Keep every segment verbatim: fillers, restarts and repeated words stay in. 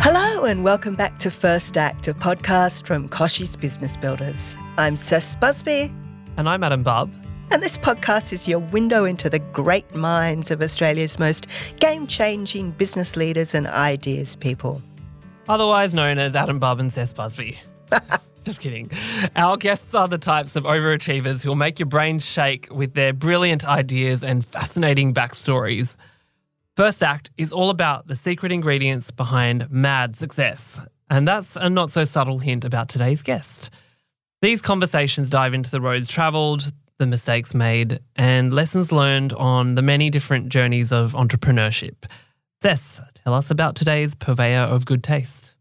Hello and welcome back to First Act, a podcast from Koshy's Business Builders. I'm Seth Busby. And I'm Adam Bubb. And this podcast is your window into the great minds of Australia's most game-changing business leaders and ideas people. Otherwise known as Adam Bubb and Seth Busby. Just kidding. Our guests are the types of overachievers who'll make your brain shake with their brilliant ideas and fascinating backstories. First Act is all about the secret ingredients behind mad success. And that's a not-so-subtle hint about today's guest. These conversations dive into the roads travelled, the mistakes made, and lessons learned on the many different journeys of entrepreneurship. Sess, tell us about today's purveyor of good taste.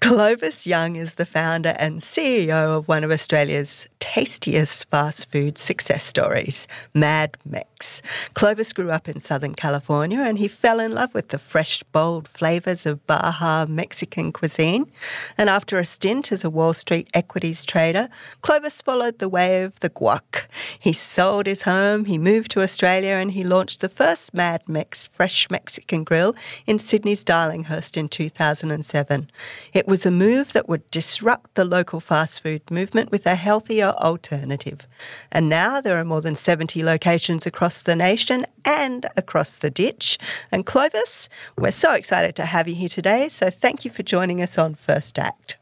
Clovis Young is the founder and C E O of one of Australia's tastiest fast food success stories, Mad Mex. Clovis grew up in Southern California and he fell in love with the fresh, bold flavours of Baja Mexican cuisine. And after a stint as a Wall Street equities trader, Clovis followed the way of the guac. He sold his home, he moved to Australia, and he launched the first Mad Mex fresh Mexican grill in Sydney's Darlinghurst in two thousand seven. It was a move that would disrupt the local fast food movement with a healthier alternative. And now there are more than seventy locations across the nation and across the ditch. And Clovis, we're so excited to have you here today. So thank you for joining us on First Act.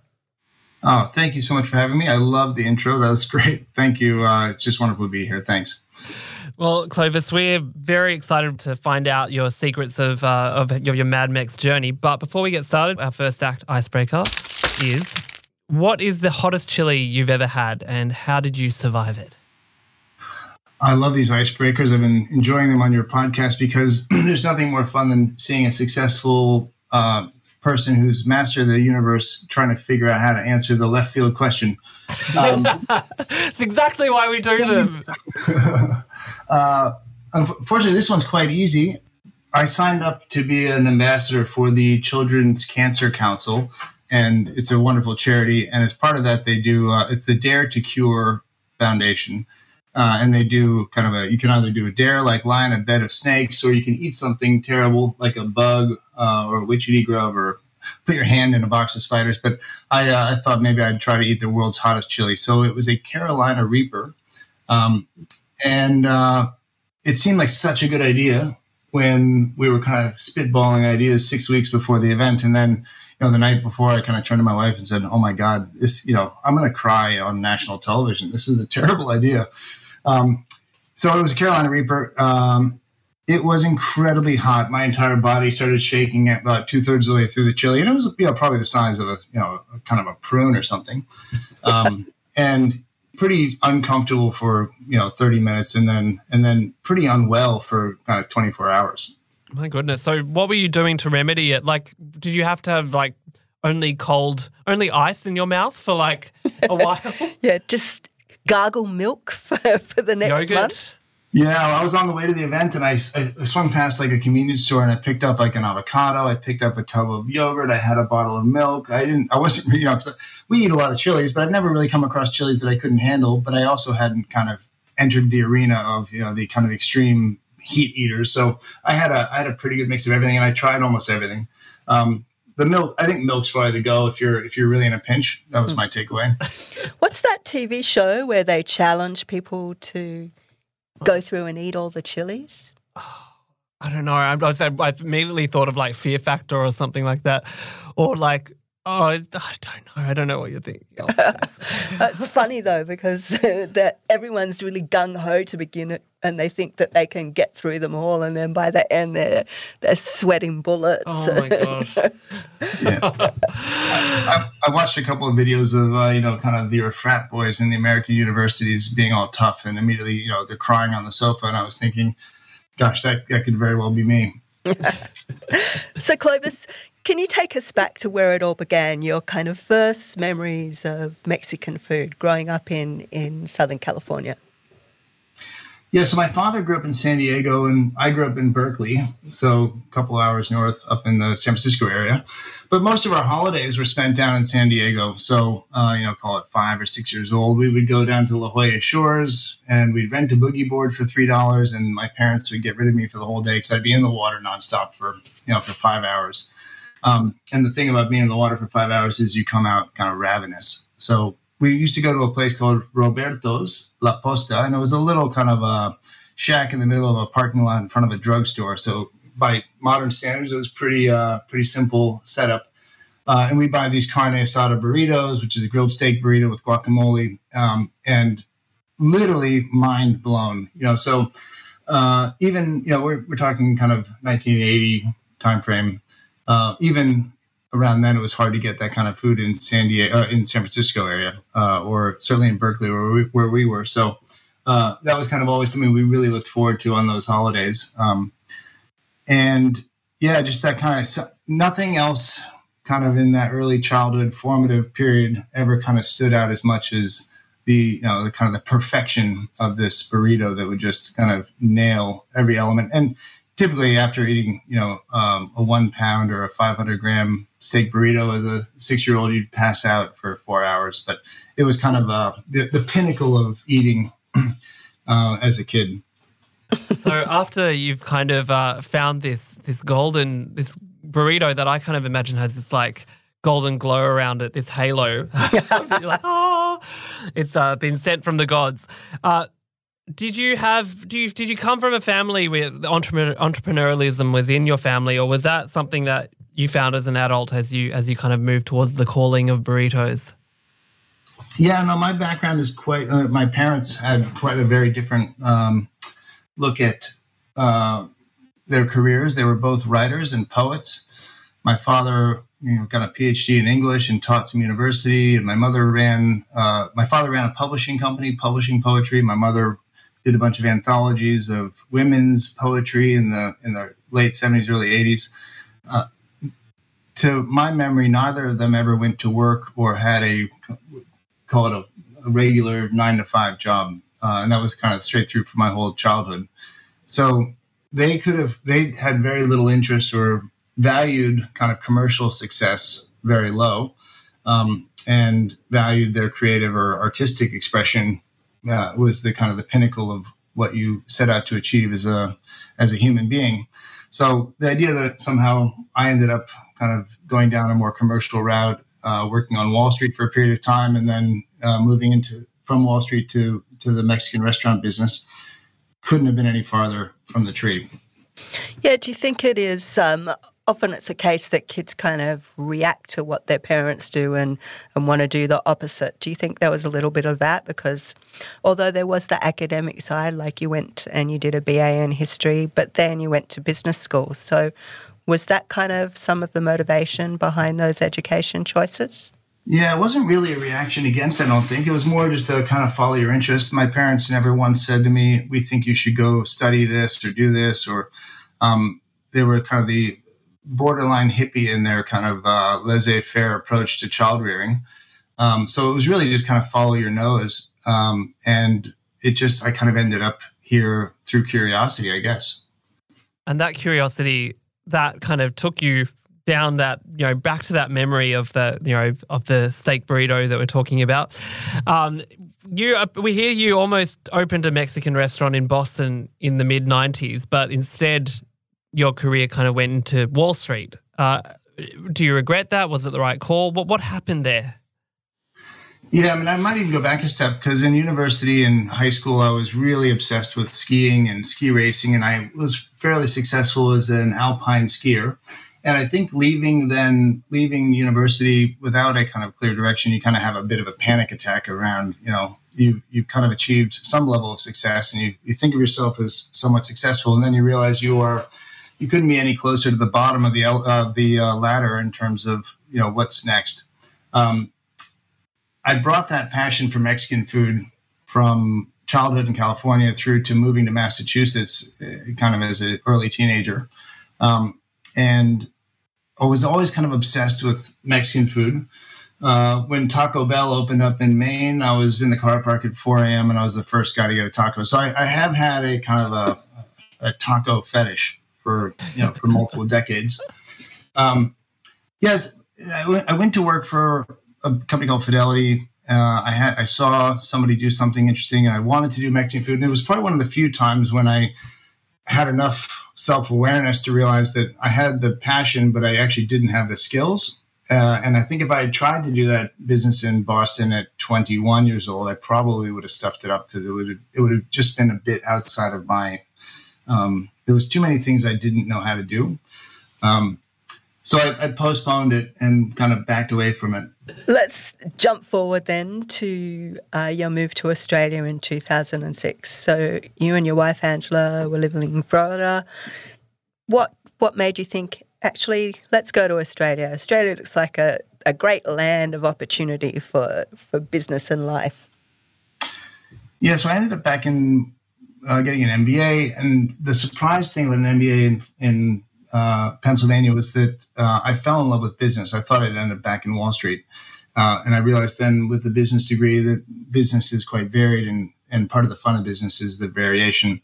Oh, thank you so much for having me. I love the intro. That was great. Thank you. Uh, it's just wonderful to be here. Thanks. Well, Clovis, we're very excited to find out your secrets of uh, of your, your Mad Mex journey. But before we get started, our First Act icebreaker is, what is the hottest chili you've ever had and how did you survive it? I love these icebreakers. I've been enjoying them on your podcast because there's nothing more fun than seeing a successful uh, person who's mastered the universe trying to figure out how to answer the left field question. Um, it's exactly why we do them. Uh, unfortunately, this one's quite easy. I signed up to be an ambassador for the Children's Cancer Council, and it's a wonderful charity. And as part of that, they do, uh, it's the Dare to Cure Foundation. Uh, and they do kind of a, you can either do a dare, like lie in a bed of snakes, or you can eat something terrible, like a bug uh, or a witch-eating grub, or put your hand in a box of spiders. But I, uh, I thought maybe I'd try to eat the world's hottest chili. So it was a Carolina Reaper. Um, And uh, it seemed like such a good idea when we were kind of spitballing ideas six weeks before the event. And then, you know, the night before, I kind of turned to my wife and said, oh, my God, this, you know, I'm going to cry on national television. This is a terrible idea. Um, so it was a Carolina Reaper. Um, it was incredibly hot. My entire body started shaking at about two thirds of the way through the chili. And it was, you know, probably the size of a, you know, kind of a prune or something. Um, and pretty uncomfortable for, you know, thirty minutes and then and then pretty unwell for kind of twenty-four hours. My goodness. So what were you doing to remedy it? Like, did you have to have like only cold, only ice in your mouth for like a while? Yeah, just gargle milk for, for the next Yogurt. month. Yeah, well, I was on the way to the event and I, I swung past like a convenience store and I picked up like an avocado. I picked up a tub of yogurt. I had a bottle of milk. I didn't, I wasn't, you know, we eat a lot of chilies, but I'd never really come across chilies that I couldn't handle. But I also hadn't kind of entered the arena of, you know, the kind of extreme heat eaters. So I had a, I had a pretty good mix of everything and I tried almost everything. Um, The milk, I think milk's probably the go if you're if you're really in a pinch. That was my takeaway. What's that T V show where they challenge people to go through and eat all the chilies? Oh, I don't know. I, I immediately thought of like Fear Factor or something like that, or like Oh, I don't know. I don't know what you're thinking of. It's funny, though, because that everyone's really gung-ho to begin it, and they think that they can get through them all, and then by the end they're, they're sweating bullets. Oh, my gosh. Yeah. I, I watched a couple of videos of, uh, you know, kind of the frat boys in the American universities being all tough, and immediately, you know, they're crying on the sofa, and I was thinking, gosh, that, that could very well be me. So, Clovis, can you take us back to where it all began, your kind of first memories of Mexican food growing up in, in Southern California? Yeah, so my father grew up in San Diego and I grew up in Berkeley, so a couple of hours north up in the San Francisco area. But most of our holidays were spent down in San Diego. So, uh, you know, call it five or six years old, we would go down to La Jolla Shores and we'd rent a boogie board for three dollars and my parents would get rid of me for the whole day because I'd be in the water nonstop for, you know, for five hours. Um, and the thing about being in the water for five hours is you come out kind of ravenous. So we used to go to a place called Roberto's La Posta, and it was a little kind of a shack in the middle of a parking lot in front of a drugstore. So by modern standards, it was pretty uh, pretty simple setup. Uh, and we buy these carne asada burritos, which is a grilled steak burrito with guacamole, um, and literally mind blown. You know, so uh, even you know we're we're talking kind of nineteen eighty timeframe. Uh, even around then, it was hard to get that kind of food in San Diego, uh, in San Francisco area, uh, or certainly in Berkeley, where we, where we were. So uh, that was kind of always something we really looked forward to on those holidays. Um, and yeah, just that kind of nothing else, kind of in that early childhood formative period, ever kind of stood out as much as the you know the kind of the perfection of this burrito that would just kind of nail every element. And typically after eating, you know, um, a one pound or a five hundred gram steak burrito as a six-year-old, you'd pass out for four hours. But it was kind of uh, the, the pinnacle of eating uh, as a kid. So after you've kind of uh, found this this golden, this burrito that I kind of imagine has this like golden glow around it, this halo. You're like, oh, it's uh, been sent from the gods. Uh Did you have? Do you did you come from a family where entrepreneur, entrepreneurialism was in your family, or was that something that you found as an adult as you as you kind of moved towards the calling of burritos? Yeah, no, my background is quite. Uh, my parents had quite a very different um, look at uh, their careers. They were both writers and poets. My father, you know, got a P H D in English and taught some university, and my mother ran. Uh, my father ran a publishing company, publishing poetry. My mother did a bunch of anthologies of women's poetry in the in the late seventies, early eighties. Uh, to my memory, neither of them ever went to work or had a, call it a, a regular nine to five job. Uh, and that was kind of straight through for my whole childhood. So they could have, they had very little interest or valued kind of commercial success very low, um, and valued their creative or artistic expression. Uh, was the kind of the pinnacle of what you set out to achieve as a as a human being. So the idea that somehow I ended up kind of going down a more commercial route, uh, working on Wall Street for a period of time, and then uh, moving into from Wall Street to to the Mexican restaurant business, couldn't have been any farther from the tree. Yeah, do you think it is? Um, often it's a case that kids kind of react to what their parents do and, and want to do the opposite. Do you think there was a little bit of that? Because although there was the academic side, like you went and you did a B A in history, but then you went to business school. So was that kind of some of the motivation behind those education choices? Yeah, it wasn't really a reaction against it, I don't think. It was more just to kind of follow your interests. My parents never once said to me, we think you should go study this or do this, or um, they were kind of the borderline hippie in their kind of uh, laissez-faire approach to child rearing. Um, so it was really just kind of follow your nose. Um, and it just, I kind of ended up here through curiosity, I guess. And that curiosity, that kind of took you down that, you know, back to that memory of the, you know, of the steak burrito that we're talking about. Um, you, we hear you almost opened a Mexican restaurant in Boston in the mid nineties, but instead your career kind of went into Wall Street. Uh, do you regret that? Was it the right call? What what happened there? Yeah, I mean, I might even go back a step because in university and high school, I was really obsessed with skiing and ski racing, and I was fairly successful as an alpine skier. And I think leaving then leaving university without a kind of clear direction, you kind of have a bit of a panic attack around, you know, you, you've kind of achieved some level of success and you, you think of yourself as somewhat successful. And then you realize you are, you couldn't be any closer to the bottom of the, uh, the uh, ladder in terms of, you know, what's next. Um, I brought that passion for Mexican food from childhood in California through to moving to Massachusetts uh, kind of as an early teenager. Um, and I was always kind of obsessed with Mexican food. Uh, when Taco Bell opened up in Maine, I was in the car park at four a.m. and I was the first guy to get a taco. So I, I have had a kind of a, a taco fetish for, you know, for multiple decades. Um, yes, I, w- I went to work for a company called Fidelity. Uh, I had I saw somebody do something interesting and I wanted to do Mexican food. And it was probably one of the few times when I had enough self-awareness to realize that I had the passion, but I actually didn't have the skills. Uh, and I think if I had tried to do that business in Boston at twenty-one years old, I probably would have stuffed it up because it would have, it would have just been a bit outside of my. Um, there was too many things I didn't know how to do, um, so I, I postponed it and kind of backed away from it. Let's jump forward then to uh, your move to Australia in two thousand six. So you and your wife Angela were living in Florida. What what made you think? Actually, let's go to Australia. Australia looks like a, a great land of opportunity for, for business and life. Yeah, so I ended up back in uh, getting an M B A. And the surprise thing with an M B A in, in uh, Pennsylvania was that uh, I fell in love with business. I thought I'd end up back in Wall Street. Uh, and I realized then with the business degree that business is quite varied, and, and part of the fun of business is the variation.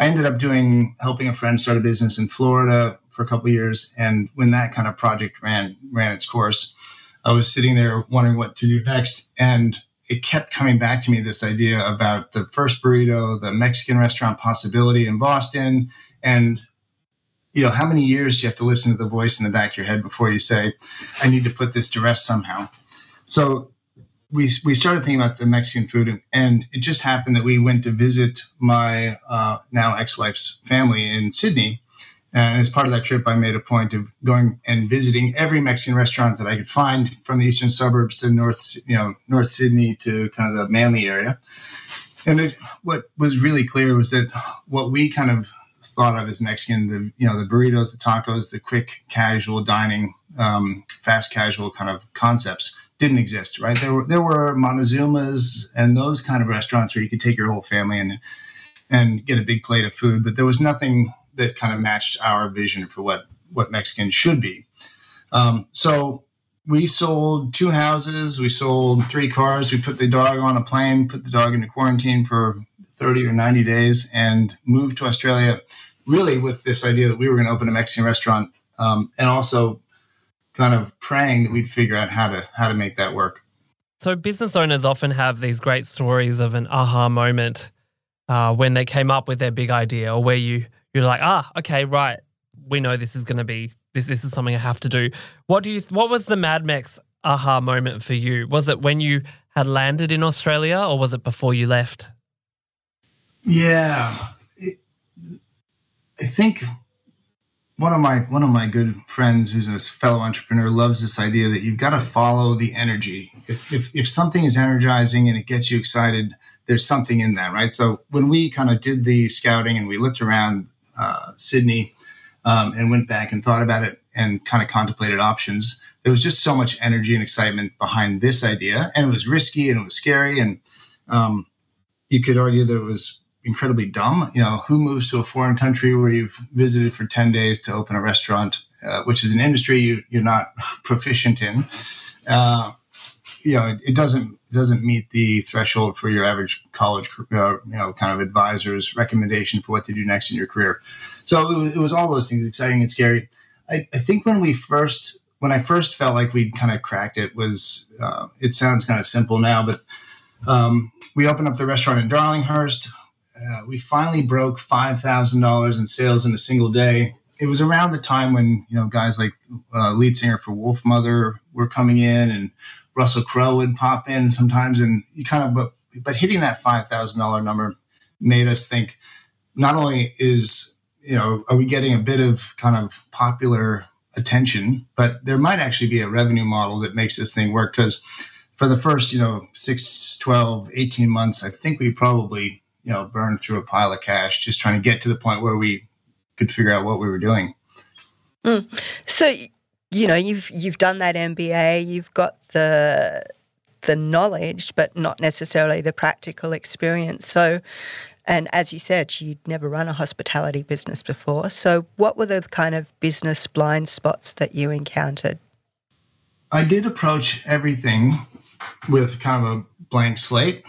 I ended up doing helping a friend start a business in Florida for a couple of years. And when that kind of project ran, ran its course, I was sitting there wondering what to do next. And it kept coming back to me, this idea about the first burrito, the Mexican restaurant possibility in Boston. And, you know, how many years you have to listen to the voice in the back of your head before you say, I need to put this to rest somehow. So we, we started thinking about the Mexican food, and, and it just happened that we went to visit my uh, now ex-wife's family in Sydney. And as part of that trip, I made a point of going and visiting every Mexican restaurant that I could find, from the eastern suburbs to north, you know, North Sydney to kind of the Manly area. And it, what was really clear was that what we kind of thought of as Mexican, the you know, the burritos, the tacos, the quick casual dining, um, fast casual kind of concepts didn't exist. Right? There were there were Montezuma's and those kind of restaurants where you could take your whole family and and get a big plate of food, but there was nothing that kind of matched our vision for what, what Mexicans should be. Um, so we sold two houses, we sold three cars, we put the dog on a plane, put the dog into quarantine for thirty or ninety days, and moved to Australia really with this idea that we were going to open a Mexican restaurant, um, and also kind of praying that we'd figure out how to, how to make that work. So business owners often have these great stories of an aha moment uh, when they came up with their big idea, or where you You're like, ah, okay, right. We know this is going to be this. This is something I have to do. What do you? What was the Mad Mex aha moment for you? Was it when you had landed in Australia, or was it before you left? Yeah, it, I think one of my one of my good friends, who's a fellow entrepreneur, loves this idea that you've got to follow the energy. If if, if something is energizing and it gets you excited, there's something in that, right? So when we kind of did the scouting and we looked around Uh, Sydney um, and went back and thought about it and kind of contemplated options, there was just so much energy and excitement behind this idea, and it was risky and it was scary, and um, you could argue that it was incredibly dumb. You know, who moves to a foreign country where you've visited for ten days to open a restaurant, uh, which is an industry you, you're not proficient in? Uh, you know, it, it doesn't doesn't meet the threshold for your average college, uh, you know, kind of advisor's recommendation for what to do next in your career. So it was, it was all those things, exciting and scary. I, I think when we first, when I first felt like we'd kind of cracked it was, uh, it sounds kind of simple now, but um, we opened up the restaurant in Darlinghurst. Uh, we finally broke five thousand dollars in sales in a single day. It was around the time when, you know, guys like uh, lead singer for Wolfmother were coming in, and Russell Crowe would pop in sometimes, and you kind of, but, but hitting that five thousand dollars number made us think, not only is, you know, are we getting a bit of kind of popular attention, but there might actually be a revenue model that makes this thing work. Because for the first, you know, six, twelve, eighteen months, I think we probably, you know, burned through a pile of cash just trying to get to the point where we could figure out what we were doing. Mm. So, you know, you've you've done that M B A, you've got the the knowledge, but not necessarily the practical experience. So, and as you said, you'd never run a hospitality business before. So, what were the kind of business blind spots that you encountered? I did approach everything with kind of a blank slate,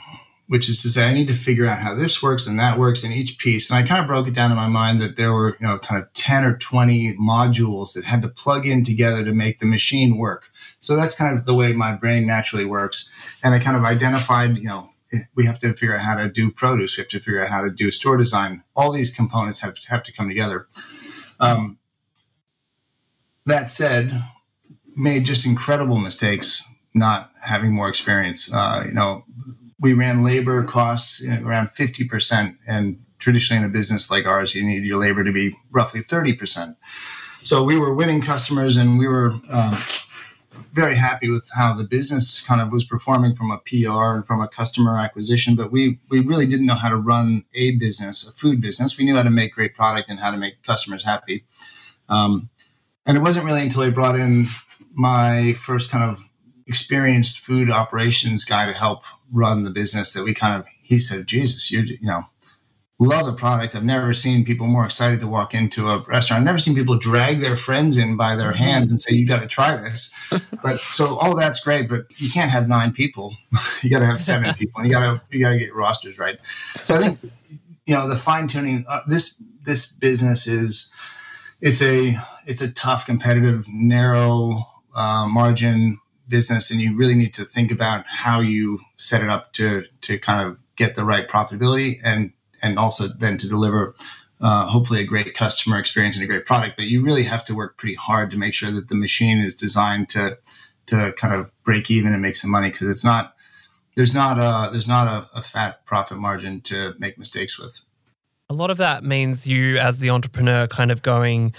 which is to say I need to figure out how this works and that works in each piece. And I kind of broke it down in my mind that there were, you know, kind of ten or twenty modules that had to plug in together to make the machine work. So that's kind of the way my brain naturally works. And I kind of identified, you know, we have to figure out how to do produce. We have to figure out how to do store design. All these components have to, have to come together. Um, that said, made just incredible mistakes not having more experience. Uh, you know, we ran labor costs around fifty percent, and traditionally in a business like ours, you need your labor to be roughly thirty percent. So we were winning customers, and we were uh, very happy with how the business kind of was performing from a P R and from a customer acquisition. But we we really didn't know how to run a business, a food business. We knew how to make great product and how to make customers happy. Um, and it wasn't really until I brought in my first kind of experienced food operations guy to help run the business that we kind of, he said, Jesus, you, you know, love the product. I've never seen people more excited to walk into a restaurant. I've never seen people drag their friends in by their hands and say, you got to try this. But so all that's great, but you can't have nine people. You got to have seven people, and you got to, you got to get rosters right. So I think, you know, the fine tuning, uh, this, this business is, it's a, it's a tough, competitive, narrow uh, margin business, and you really need to think about how you set it up to to kind of get the right profitability, and and also then to deliver uh, hopefully a great customer experience and a great product. But you really have to work pretty hard to make sure that the machine is designed to to kind of break even and make some money, because it's not there's not a there's not a, a fat profit margin to make mistakes with. A lot of that means you as the entrepreneur kind of going,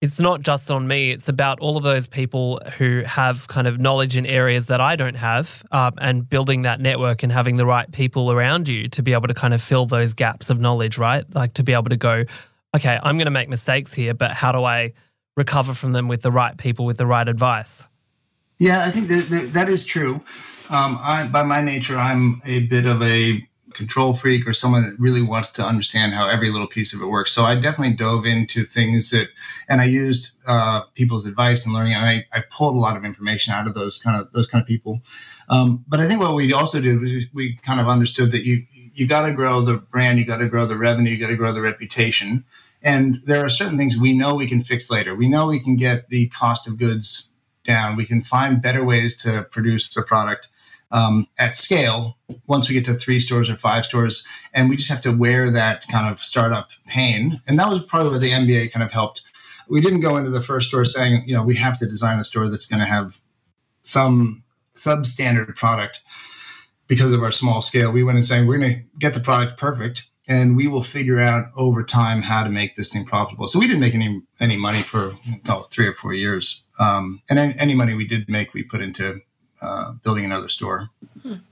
it's not just on me. It's about all of those people who have kind of knowledge in areas that I don't have, um, and building that network and having the right people around you to be able to kind of fill those gaps of knowledge, right? Like to be able to go, okay, I'm going to make mistakes here, but how do I recover from them with the right people, with the right advice? Yeah, I think there, there, that is true. Um, I, by my nature, I'm a bit of a control freak, or someone that really wants to understand how every little piece of it works. So I definitely dove into things that, and I used uh, people's advice and learning, and I, I pulled a lot of information out of those kind of those kind of people. Um, but I think what we also did was we kind of understood that you you got to grow the brand, you got to grow the revenue, you got to grow the reputation, and there are certain things we know we can fix later. We know we can get the cost of goods down. We can find better ways to produce the product. Um, at scale, once we get to three stores or five stores, and we just have to wear that kind of startup pain. And that was probably where the M B A kind of helped. We didn't go into the first store saying, you know, we have to design a store that's going to have some substandard product because of our small scale. We went in saying, we're going to get the product perfect, and we will figure out over time how to make this thing profitable. So we didn't make any any money for oh, three or four years. Um, and any money we did make, we put into Uh, building another store. Hmm.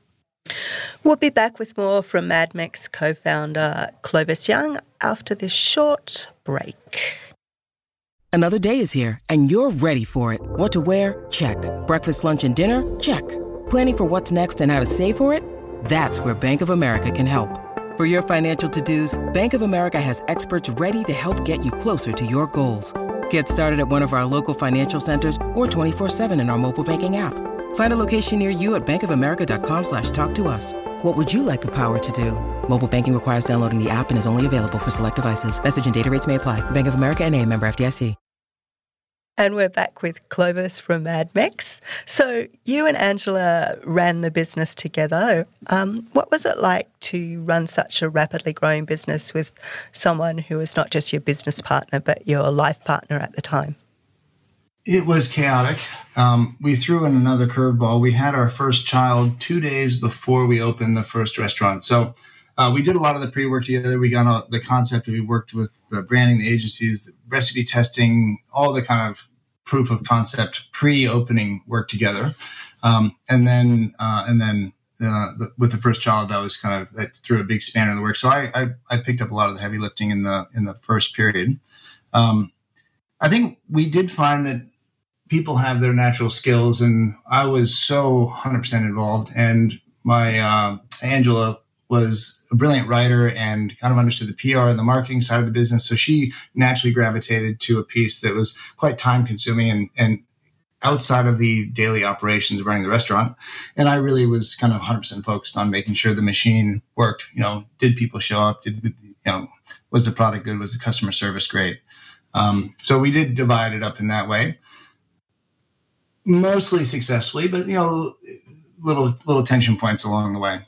We'll be back with more from Mad Mex co-founder Clovis Young after this short break. Another day is here, and you're ready for it. What to wear? Check. Breakfast, lunch, and dinner? Check. Planning for what's next and how to save for it? That's where Bank of America can help. For your financial to-dos, Bank of America has experts ready to help get you closer to your goals. Get started at one of our local financial centers or twenty-four seven in our mobile banking app. Find a location near you at bankofamerica.com slash talk to us. What would you like the power to do? Mobile banking requires downloading the app and is only available for select devices. Message and data rates may apply. Bank of America N A, member F D I C. And we're back with Clovis from Mad Mex. So you and Angela ran the business together. Um, what was it like to run such a rapidly growing business with someone who was not just your business partner, but your life partner at the time? It was chaotic. Um, we threw in another curveball. We had our first child two days before we opened the first restaurant. So uh, we did a lot of the pre-work together. We got a, the concept. We worked with the branding, the agencies, the recipe testing, all the kind of proof of concept pre-opening work together. Um, and then, uh, and then, uh, the, with the first child, that was kind of, that threw a big spanner in the work. So I, I, I picked up a lot of the heavy lifting in the, in the first period. Um, I think we did find that people have their natural skills, and I was so one hundred percent involved. And my, uh, Angela was a brilliant writer and kind of understood the P R and the marketing side of the business. So she naturally gravitated to a piece that was quite time consuming and, and outside of the daily operations of running the restaurant. And I really was kind of one hundred percent focused on making sure the machine worked. You know, did people show up? Did, you know, was the product good? Was the customer service great? Um, so we did divide it up in that way, mostly successfully, but, you know, little, little tension points along the way.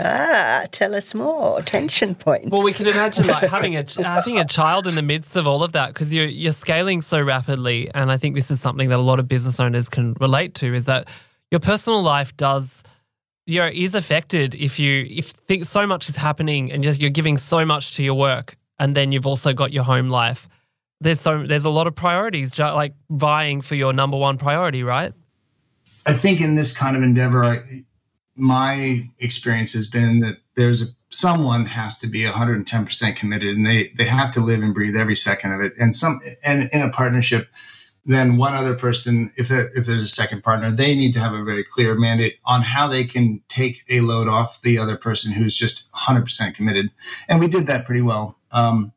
Ah, tell us more. Tension points. Well, we can imagine like having a having a child in the midst of all of that, because you're you're scaling so rapidly, and I think this is something that a lot of business owners can relate to, is that your personal life does, you know, is affected if you if think so much is happening and you're, you're giving so much to your work, and then you've also got your home life. There's so there's a lot of priorities, like vying for your number one priority, right? I think in this kind of endeavor, I, my experience has been that there's a, someone has to be one hundred ten percent committed, and they, they have to live and breathe every second of it. And some, and in a partnership, then one other person, if there, if there's a second partner, they need to have a very clear mandate on how they can take a load off the other person who's just one hundred percent committed. And we did that pretty well. Um,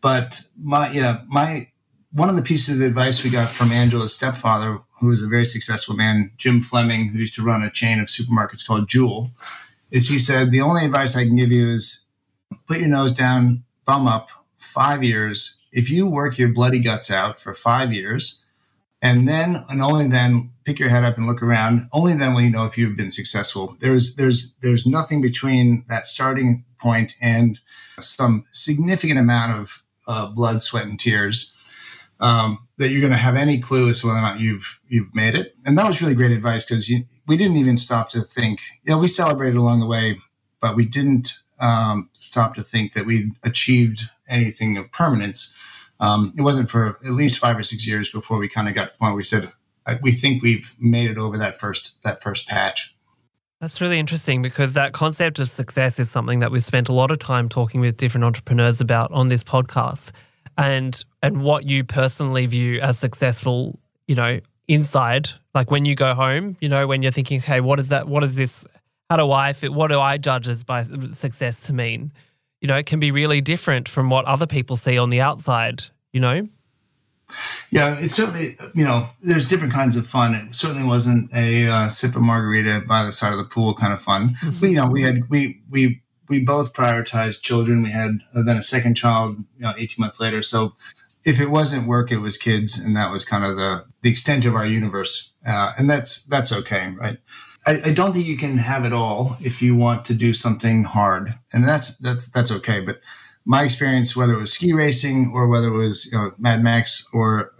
but my, yeah, my, one of the pieces of advice we got from Angela's stepfather, who was a very successful man, Jim Fleming, who used to run a chain of supermarkets called Jewel, is he said, the only advice I can give you is put your nose down, bum up, five years. If you work your bloody guts out for five years, and then, and only then, pick your head up and look around, only then will you know if you've been successful. There's, there's, there's nothing between that starting point and some significant amount of uh, blood, sweat, and tears Um, that you're going to have any clue as to whether or not you've you've made it. And that was really great advice, because we didn't even stop to think. You know, we celebrated along the way, but we didn't um, stop to think that we'd achieved anything of permanence. Um, it wasn't for at least five or six years before we kind of got to the point where we said, we think we've made it over that first that first patch. That's really interesting, because that concept of success is something that we've spent a lot of time talking with different entrepreneurs about on this podcast. And and what you personally view as successful, you know, inside, like when you go home, you know, when you're thinking, okay, what is that? What is this? How do I fit? What do I judge as by success to mean? You know, it can be really different from what other people see on the outside. You know. Yeah, it's certainly, you know, there's different kinds of fun. It certainly wasn't a uh, sip of margarita by the side of the pool kind of fun. Mm-hmm. But, you know, we had we we. we both prioritized children. We had uh, then a second child, you know, eighteen months later. So if it wasn't work, it was kids. And that was kind of the, the extent of our universe. Uh, and that's, that's okay. Right. I, I don't think you can have it all if you want to do something hard, and that's, that's, that's okay. But my experience, whether it was ski racing or whether it was, you know, Mad Mex or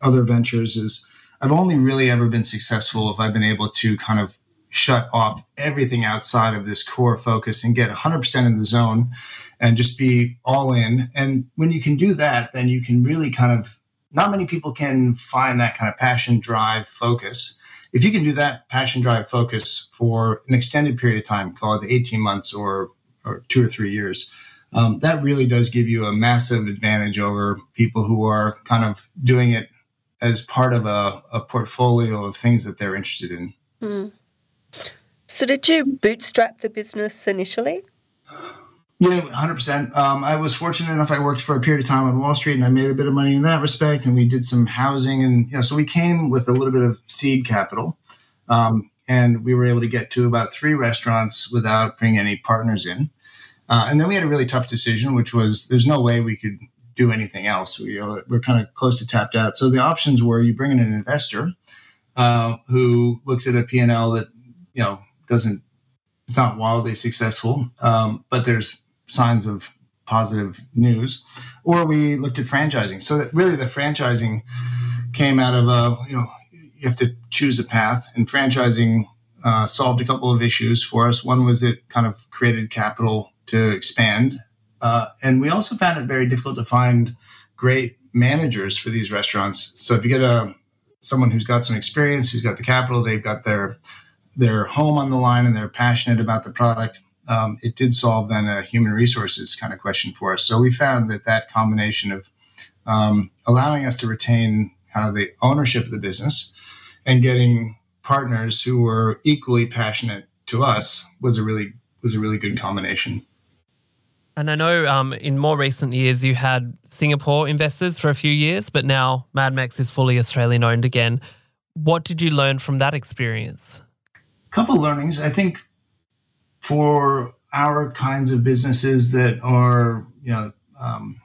other ventures, is I've only really ever been successful if I've been able to kind of shut off everything outside of this core focus and get one hundred percent in the zone and just be all in. And when you can do that, then you can really kind of, not many people can find that kind of passion, drive, focus. If you can do that passion, drive, focus for an extended period of time, call it eighteen months or, or two or three years, um, that really does give you a massive advantage over people who are kind of doing it as part of a, a portfolio of things that they're interested in. Mm. So did you bootstrap the business initially? Yeah, one hundred percent. Um, I was fortunate enough. I worked for a period of time on Wall Street, and I made a bit of money in that respect. And we did some housing, and, you know, so we came with a little bit of seed capital, um, and we were able to get to about three restaurants without bringing any partners in. Uh, and then we had a really tough decision, which was there's no way we could do anything else. We, you know, we're kind of close to tapped out. So the options were you bring in an investor uh, who looks at a P and L that, you know, doesn't, it's not wildly successful, um, but there's signs of positive news. Or we looked at franchising. So that really the franchising came out of, a, you know, you have to choose a path. And franchising uh, solved a couple of issues for us. One was it kind of created capital to expand. Uh, and we also found it very difficult to find great managers for these restaurants. So if you get a someone who's got some experience, who's got the capital, they've got their their home on the line, and they're passionate about the product. Um, it did solve then a human resources kind of question for us. So we found that that combination of um, allowing us to retain kind of the ownership of the business and getting partners who were equally passionate to us was a really was a really good combination. And I know um, in more recent years you had Singapore investors for a few years, but now Mad Mex is fully Australian owned again. What did you learn from that experience? A couple learnings. I think for our kinds of businesses that are, you know, um,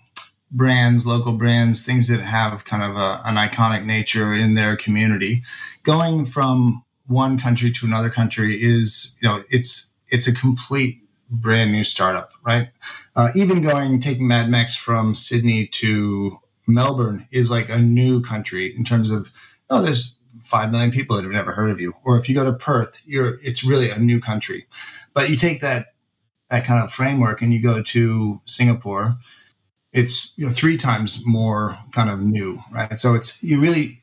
brands, local brands, things that have kind of a, an iconic nature in their community, going from one country to another country is, you know, it's it's a complete brand new startup, right? Uh, even going, taking Mad Mex from Sydney to Melbourne is like a new country in terms of, oh, there's five million people that have never heard of you. Or if you go to Perth, you're it's really a new country. But you take that that kind of framework and you go to Singapore, it's, you know, three times more kind of new, right? So it's, you really,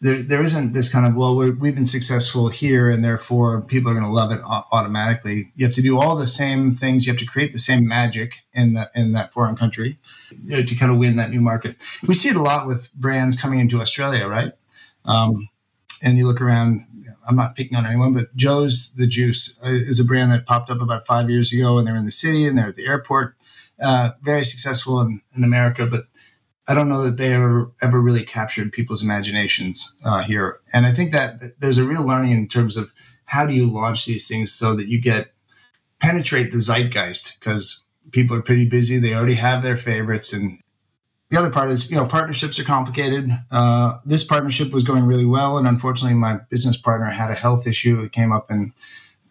there there isn't this kind of, well, we're, we've been successful here and therefore people are going to love it automatically. You have to do all the same things. You have to create the same magic in the, in that foreign country, you know, to kind of win that new market. We see it a lot with brands coming into Australia, right? Um, and you look around, I'm not picking on anyone, but Joe's the Juice is a brand that popped up about five years ago, and they're in the city and they're at the airport. Uh, very successful in, in America, but I don't know that they ever, ever really captured people's imaginations uh, here. And I think that there's a real learning in terms of how do you launch these things so that you get penetrate the zeitgeist, because people are pretty busy. They already have their favorites. And the other part is, you know, partnerships are complicated. Uh, this partnership was going really well, and unfortunately, my business partner had a health issue that came up and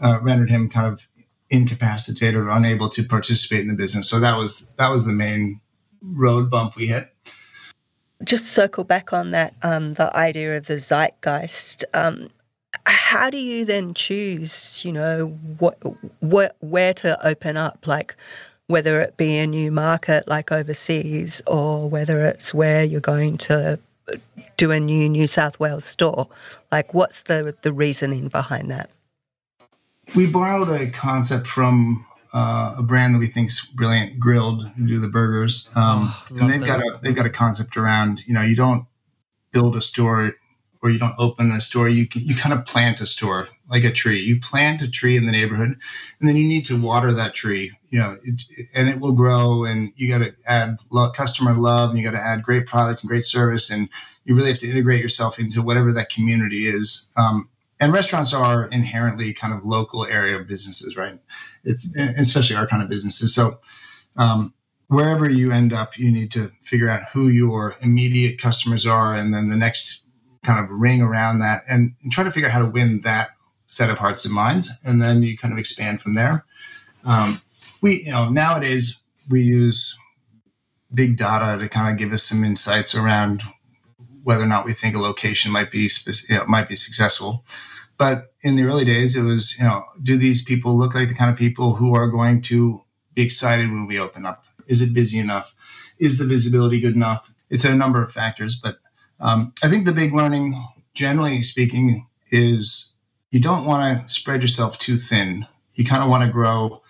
uh, rendered him kind of incapacitated or unable to participate in the business. So that was that was the main road bump we hit. Just circle back on that, um, the idea of the zeitgeist. Um, how do you then choose, you know, what, what where to open up? Like, whether it be a new market like overseas, or whether it's where you're going to do a new New South Wales store. Like, what's the, the reasoning behind that? We borrowed a concept from uh, a brand that we think's brilliant, Grilled, who do the burgers. Um, oh, and they've got a they've got a concept around, you know, you don't build a store or you don't open a store. You you kind of plant a store like a tree. You plant a tree in the neighborhood, and then you need to water that tree. You know, it, and it will grow. And you got to add love, customer love, and you got to add great product and great service. And you really have to integrate yourself into whatever that community is. Um, and restaurants are inherently kind of local area businesses, right? It's especially our kind of businesses. So um, wherever you end up, you need to figure out who your immediate customers are, and then the next kind of ring around that, and, and try to figure out how to win that set of hearts and minds. And then you kind of expand from there. Um, we, you know, nowadays we use big data to kind of give us some insights around whether or not we think a location might be, you know, might be successful. But in the early days, it was, you know, do these people look like the kind of people who are going to be excited when we open up? Is it busy enough? Is the visibility good enough? It's a number of factors, but um, I think the big learning, generally speaking, is you don't want to spread yourself too thin. You kind of want to grow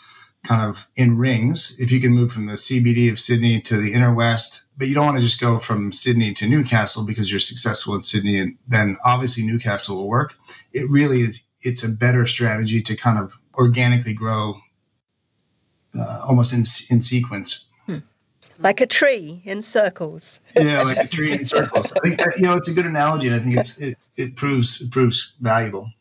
kind of in rings. If you can move from the C B D of Sydney to the inner west, but you don't want to just go from Sydney to Newcastle because you're successful in Sydney, and then obviously Newcastle will work. It really is. It's a better strategy to kind of organically grow uh, almost in in sequence. Hmm. Like a tree in circles. Yeah, like a tree in circles. I think that, you know, it's a good analogy, and I think it's, it, it proves, it proves valuable.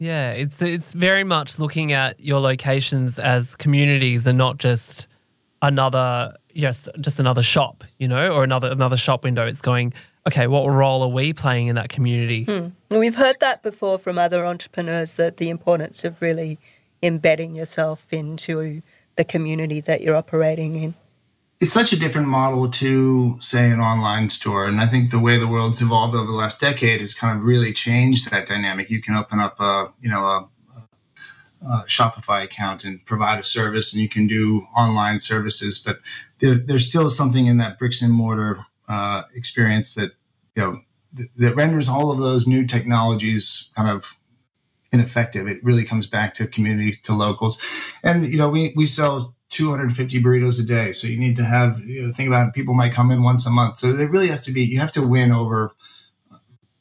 Yeah, it's it's very much looking at your locations as communities and not just another yes, just another shop, you know, or another another shop window. It's going, okay, what role are we playing in that community? Hmm. And we've heard that before from other entrepreneurs, that the importance of really embedding yourself into the community that you're operating in. It's such a different model to, say, an online store. And I think the way the world's evolved over the last decade has kind of really changed that dynamic. You can open up a, you know, a, a Shopify account and provide a service, and you can do online services. But there, there's still something in that bricks and mortar uh, experience that, you know, th- that renders all of those new technologies kind of ineffective. It really comes back to community, to locals. And, you know, we, we sell two hundred fifty burritos a day. So you need to have, you know, think about it, people might come in once a month. So there really has to be, you have to win over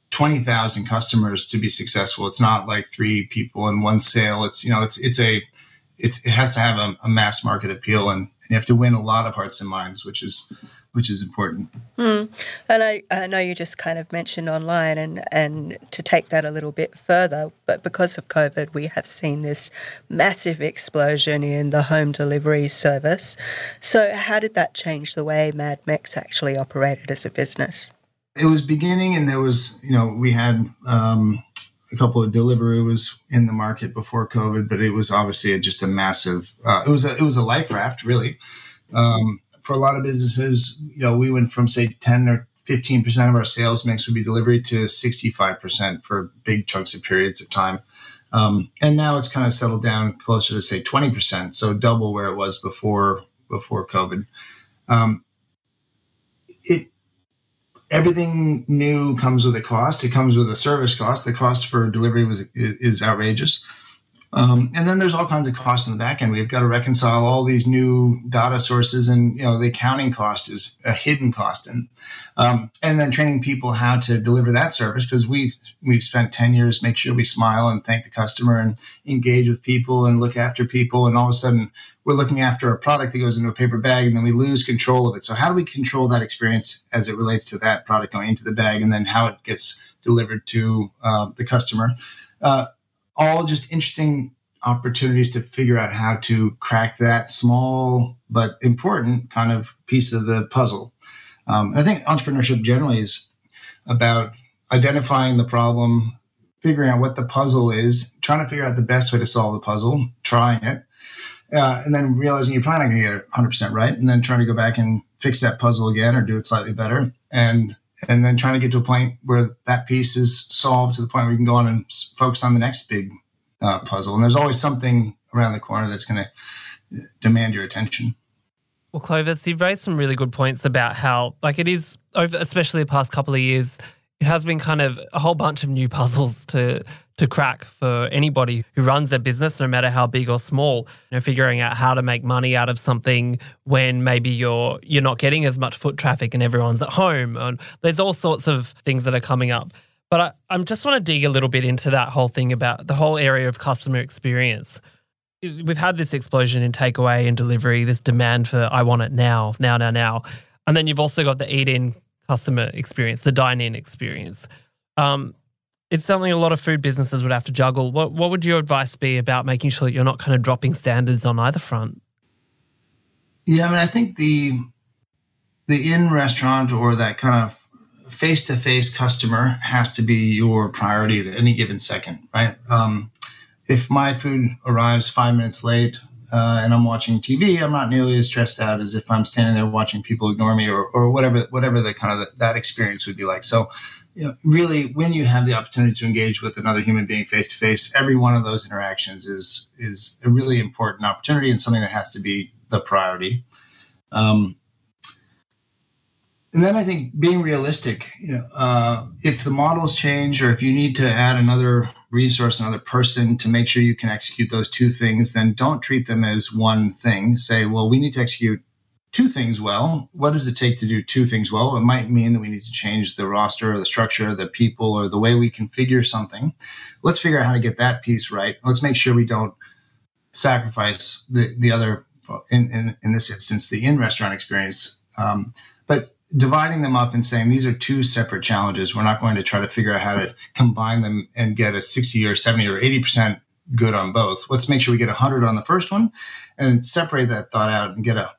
twenty thousand customers to be successful. It's not like three people in one sale. It's, you know, it's, it's a, it's, it has to have a, a mass market appeal, and, and you have to win a lot of hearts and minds, which is, which is important. Mm. And I, I know you just kind of mentioned online, and, and to take that a little bit further, but because of COVID, we have seen this massive explosion in the home delivery service. So how did that change the way Mad Mex actually operated as a business? It was beginning, and there was, you know, we had um, a couple of Deliveroo in the market before COVID, but it was obviously a, just a massive, uh, it was a, it was a life raft, really. Um, for a lot of businesses, you know, we went from, say, ten or fifteen percent of our sales mix would be delivery to sixty-five percent for big chunks of periods of time. Um, and now it's kind of settled down closer to, say, twenty percent, so double where it was before before COVID. Um, it Everything new comes with a cost. It comes with a service cost. The cost for delivery was is, is outrageous. Um, and then there's all kinds of costs in the back end. We've got to reconcile all these new data sources, and, you know, the accounting cost is a hidden cost. And um, and then training people how to deliver that service, because we've, we've spent ten years, make sure we smile and thank the customer and engage with people and look after people. And all of a sudden we're looking after a product that goes into a paper bag, and then we lose control of it. So how do we control that experience as it relates to that product going into the bag, and then how it gets delivered to uh, the customer? Uh, all just interesting opportunities to figure out how to crack that small but important kind of piece of the puzzle. Um, I think entrepreneurship generally is about identifying the problem, figuring out what the puzzle is, trying to figure out the best way to solve the puzzle, trying it, uh, and then realizing you're probably not going to get it one hundred percent right, and then trying to go back and fix that puzzle again or do it slightly better. And And then trying to get to a point where that piece is solved to the point where you can go on and focus on the next big uh, puzzle. And there's always something around the corner that's going to demand your attention. Well, Clovis, you've raised some really good points about how, like, it is, over, especially the past couple of years, it has been kind of a whole bunch of new puzzles to to crack for anybody who runs their business, no matter how big or small. You know, figuring out how to make money out of something when maybe you're you're not getting as much foot traffic and everyone's at home. And there's all sorts of things that are coming up. But I, I just want to dig a little bit into that whole thing about the whole area of customer experience. We've had this explosion in takeaway and delivery, this demand for I want it now, now, now, now. And then you've also got the eat-in customer experience, the dine-in experience. Um, It's something a lot of food businesses would have to juggle. What what would your advice be about making sure that you're not kind of dropping standards on either front? Yeah, I mean, I think the the in-restaurant or that kind of face-to-face customer has to be your priority at any given second, right? Um, if my food arrives five minutes late uh, and I'm watching T V, I'm not nearly as stressed out as if I'm standing there watching people ignore me or or whatever whatever the kind of the, that experience would be like. So, you know, really, when you have the opportunity to engage with another human being face-to-face, every one of those interactions is is a really important opportunity and something that has to be the priority. Um, and then I think being realistic, you know, uh, if the models change or if you need to add another resource, another person to make sure you can execute those two things, then don't treat them as one thing. Say, well, we need to execute two things well. What does it take to do two things well? It might mean that we need to change the roster or the structure or the people or the way we configure something. Let's figure out how to get that piece right. Let's make sure we don't sacrifice the, the other, in, in, in this instance, the in-restaurant experience. Um, but dividing them up and saying these are two separate challenges. We're not going to try to figure out how to combine them and get a sixty or seventy or eighty percent good on both. Let's make sure we get one hundred on the first one and separate that thought out and get a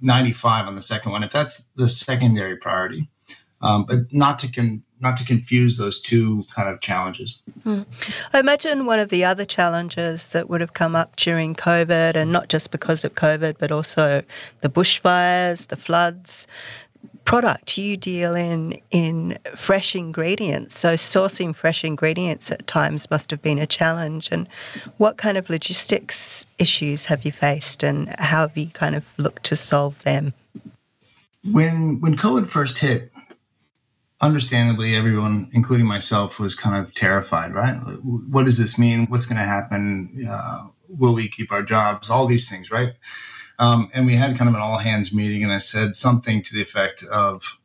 ninety-five on the second one, if that's the secondary priority, um, but not to con- not to confuse those two kind of challenges. Hmm. I imagine one of the other challenges that would have come up during COVID, and not just because of COVID, but also the bushfires, the floods. Product, you deal in in fresh ingredients, so sourcing fresh ingredients at times must have been a challenge. And what kind of logistics issues have you faced, and how have you kind of looked to solve them? When when COVID first hit, understandably, everyone, including myself, was kind of terrified, right? What does this mean? What's going to happen? Uh, will we keep our jobs? All these things, right? Um, and we had kind of an all-hands meeting, and I said something to the effect of,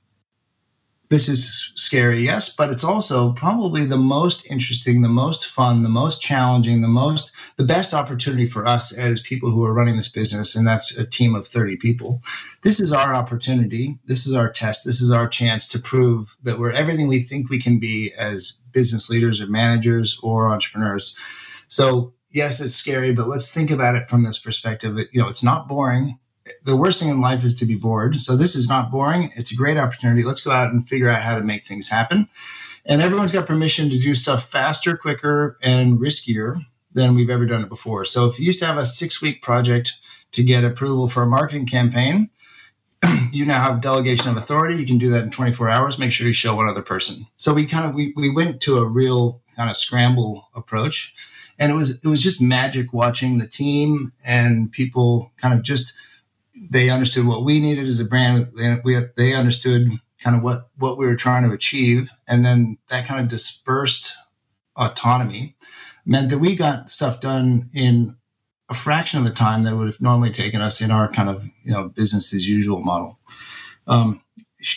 this is scary, yes, but it's also probably the most interesting, the most fun, the most challenging, the most the best opportunity for us as people who are running this business, and that's a team of thirty people. This is our opportunity. This is our test. This is our chance to prove that we're everything we think we can be as business leaders or managers or entrepreneurs. So yes, it's scary, but let's think about it from this perspective. You know, it's not boring. The worst thing in life is to be bored. So this is not boring. It's a great opportunity. Let's go out and figure out how to make things happen. And everyone's got permission to do stuff faster, quicker, and riskier than we've ever done it before. So if you used to have a six-week project to get approval for a marketing campaign, you now have delegation of authority. You can do that in twenty-four hours. Make sure you show one other person. So we kind of we we went to a real kind of scramble approach, and it was it was just magic watching the team and people kind of just they understood what we needed as a brand. They, we they understood kind of what what we were trying to achieve, and then that kind of dispersed autonomy meant that we got stuff done in a fraction of the time that would have normally taken us in our kind of, you know, business as usual model. Um,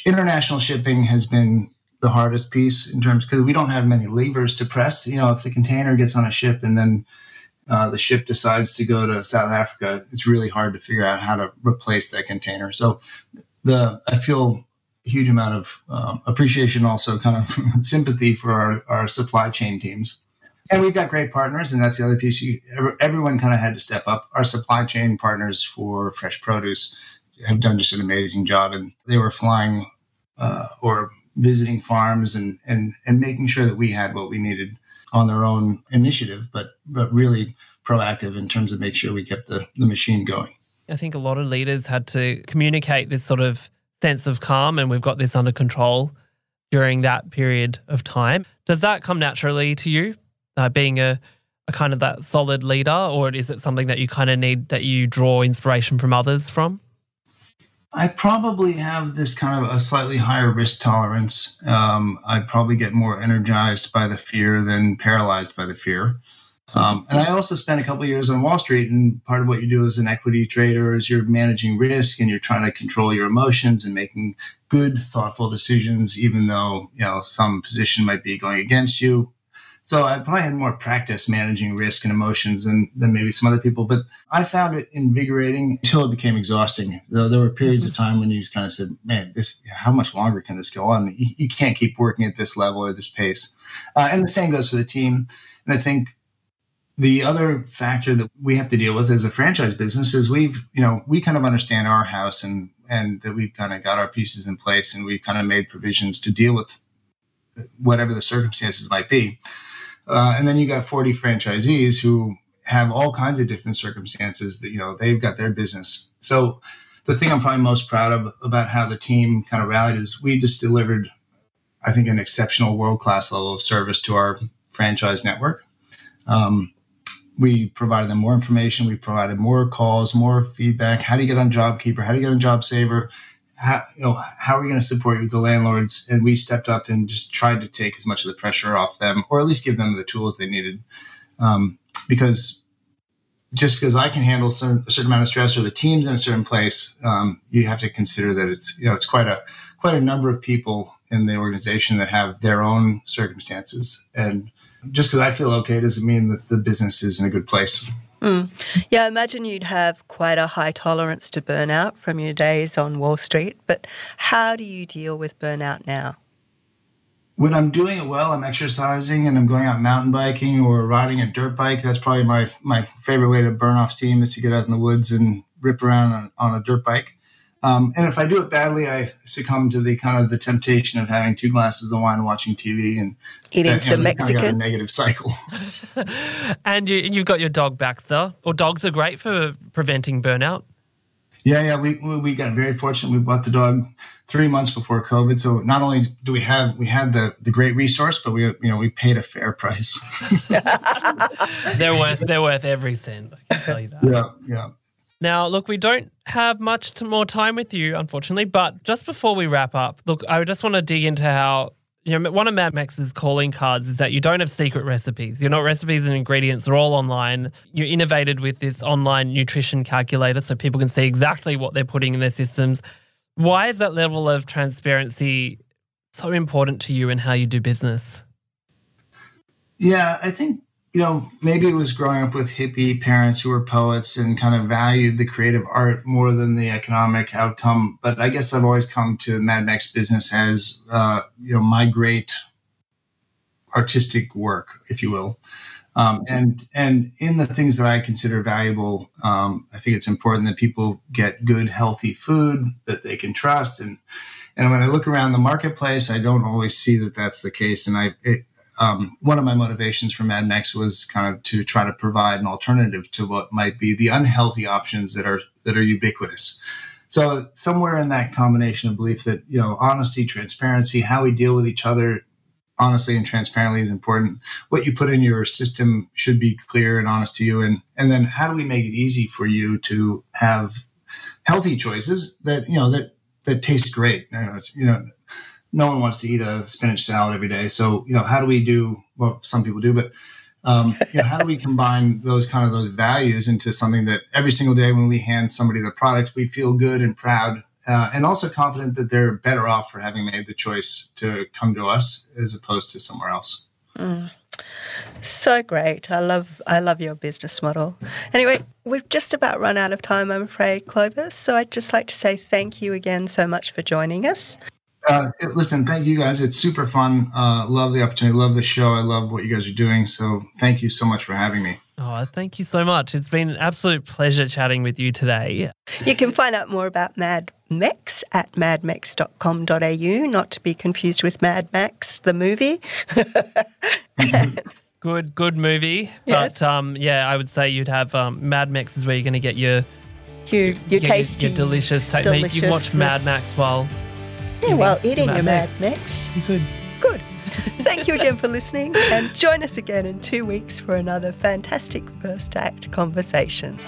international shipping has been the hardest piece in terms, because we don't have many levers to press. You know, if the container gets on a ship and then uh, the ship decides to go to South Africa, it's really hard to figure out how to replace that container. So the I feel a huge amount of uh, appreciation, also kind of sympathy for our, our supply chain teams. And we've got great partners, and that's the other piece. You, everyone kind of had to step up. Our supply chain partners for fresh produce have done just an amazing job, and they were flying uh, or visiting farms and, and, and making sure that we had what we needed on their own initiative, but but really proactive in terms of make sure we kept the, the machine going. I think a lot of leaders had to communicate this sort of sense of calm and we've got this under control during that period of time. Does that come naturally to you? Uh, being a, a kind of that solid leader, or is it something that you kind of need, that you draw inspiration from others from? I probably have this kind of a slightly higher risk tolerance. Um, I probably get more energized by the fear than paralyzed by the fear. Um, and I also spent a couple of years on Wall Street, and part of what you do as an equity trader is you're managing risk and you're trying to control your emotions and making good, thoughtful decisions, even though, you know, some position might be going against you. So I probably had more practice managing risk and emotions than, than maybe some other people, but I found it invigorating until it became exhausting. Though there were periods of time when you kind of said, man, this, how much longer can this go on? You, you can't keep working at this level or this pace. Uh, and the same goes for the team. And I think the other factor that we have to deal with as a franchise business is we've, you know, we kind of understand our house and, and that we've kind of got our pieces in place and we've kind of made provisions to deal with whatever the circumstances might be. Uh, and then you got forty franchisees who have all kinds of different circumstances that, you know, they've got their business. So the thing I'm probably most proud of about how the team kind of rallied is we just delivered, I think, an exceptional world-class level of service to our franchise network. Um, we provided them more information. We provided more calls, more feedback. How do you get on JobKeeper? How do you get on JobSaver? How, you know, how are we going to support you with the landlords? And we stepped up and just tried to take as much of the pressure off them, or at least give them the tools they needed. Um, because just because I can handle some, a certain amount of stress, or the team's in a certain place, um, you have to consider that it's, you know, it's quite a quite a number of people in the organization that have their own circumstances. And just because I feel okay doesn't mean that the business is in a good place. Mm. Yeah, I imagine you'd have quite a high tolerance to burnout from your days on Wall Street, but how do you deal with burnout now? When I'm doing it well, I'm exercising and I'm going out mountain biking or riding a dirt bike. That's probably my my favorite way to burn off steam, is to get out in the woods and rip around on, on a dirt bike. Um, and if I do it badly, I succumb to the kind of the temptation of having two glasses of wine, watching T V, and eating that, some know, Mexican. Kind of got a negative cycle. And you, you've got your dog Baxter. Well, dogs are great for preventing burnout. Yeah, yeah. We we got very fortunate. We bought the dog three months before COVID. So not only do we have we had the, the great resource, but we you know we paid a fair price. they're worth they're worth every cent. I can tell you that. Yeah, yeah. Now, look, we don't have much more time with you, unfortunately, but just before we wrap up, look, I just want to dig into how, you know, one of Mad Max's calling cards is that you don't have secret recipes. You're not recipes and ingredients. They're all online. You innovated with this online nutrition calculator so people can see exactly what they're putting in their systems. Why is that level of transparency so important to you in how you do business? Yeah, I think, you know, maybe it was growing up with hippie parents who were poets and kind of valued the creative art more than the economic outcome. But I guess I've always come to Mad Mex business as, uh, you know, my great artistic work, if you will. Um, and and in the things that I consider valuable, um, I think it's important that people get good, healthy food that they can trust. And and when I look around the marketplace, I don't always see that that's the case. And I it, Um, one of my motivations for Mad Mex was kind of to try to provide an alternative to what might be the unhealthy options that are that are ubiquitous. So somewhere in that combination of belief that, you know, honesty, transparency, how we deal with each other honestly and transparently is important. What you put in your system should be clear and honest to you. And, and then how do we make it easy for you to have healthy choices that, you know, that, that taste great? You know, it's, you know, no one wants to eat a spinach salad every day. So, you know, how do we do, well, some people do, but um, you know, how do we combine those kind of those values into something that every single day when we hand somebody the product, we feel good and proud uh, and also confident that they're better off for having made the choice to come to us as opposed to somewhere else. Mm. So great. I love I love your business model. Anyway, we've just about run out of time, I'm afraid, Clovis. So I'd just like to say thank you again so much for joining us. Uh, listen, thank you guys. It's super fun. Uh, love the opportunity. Love the show. I love what you guys are doing. So thank you so much for having me. Oh, thank you so much. It's been an absolute pleasure chatting with you today. You can find out more about Mad Mex at mad mex dot com dot a u, not to be confused with Mad Max, the movie. good, good movie. Yes. But um, yeah, I would say you'd have um, Mad Mex is where you're going to get your, you, your, your tasty, your, your delicious technique. You watch Mad Max while... Yeah, well, eating a Mad Mex. You could. Good. Thank you again for listening, and join us again in two weeks for another fantastic First Act conversation.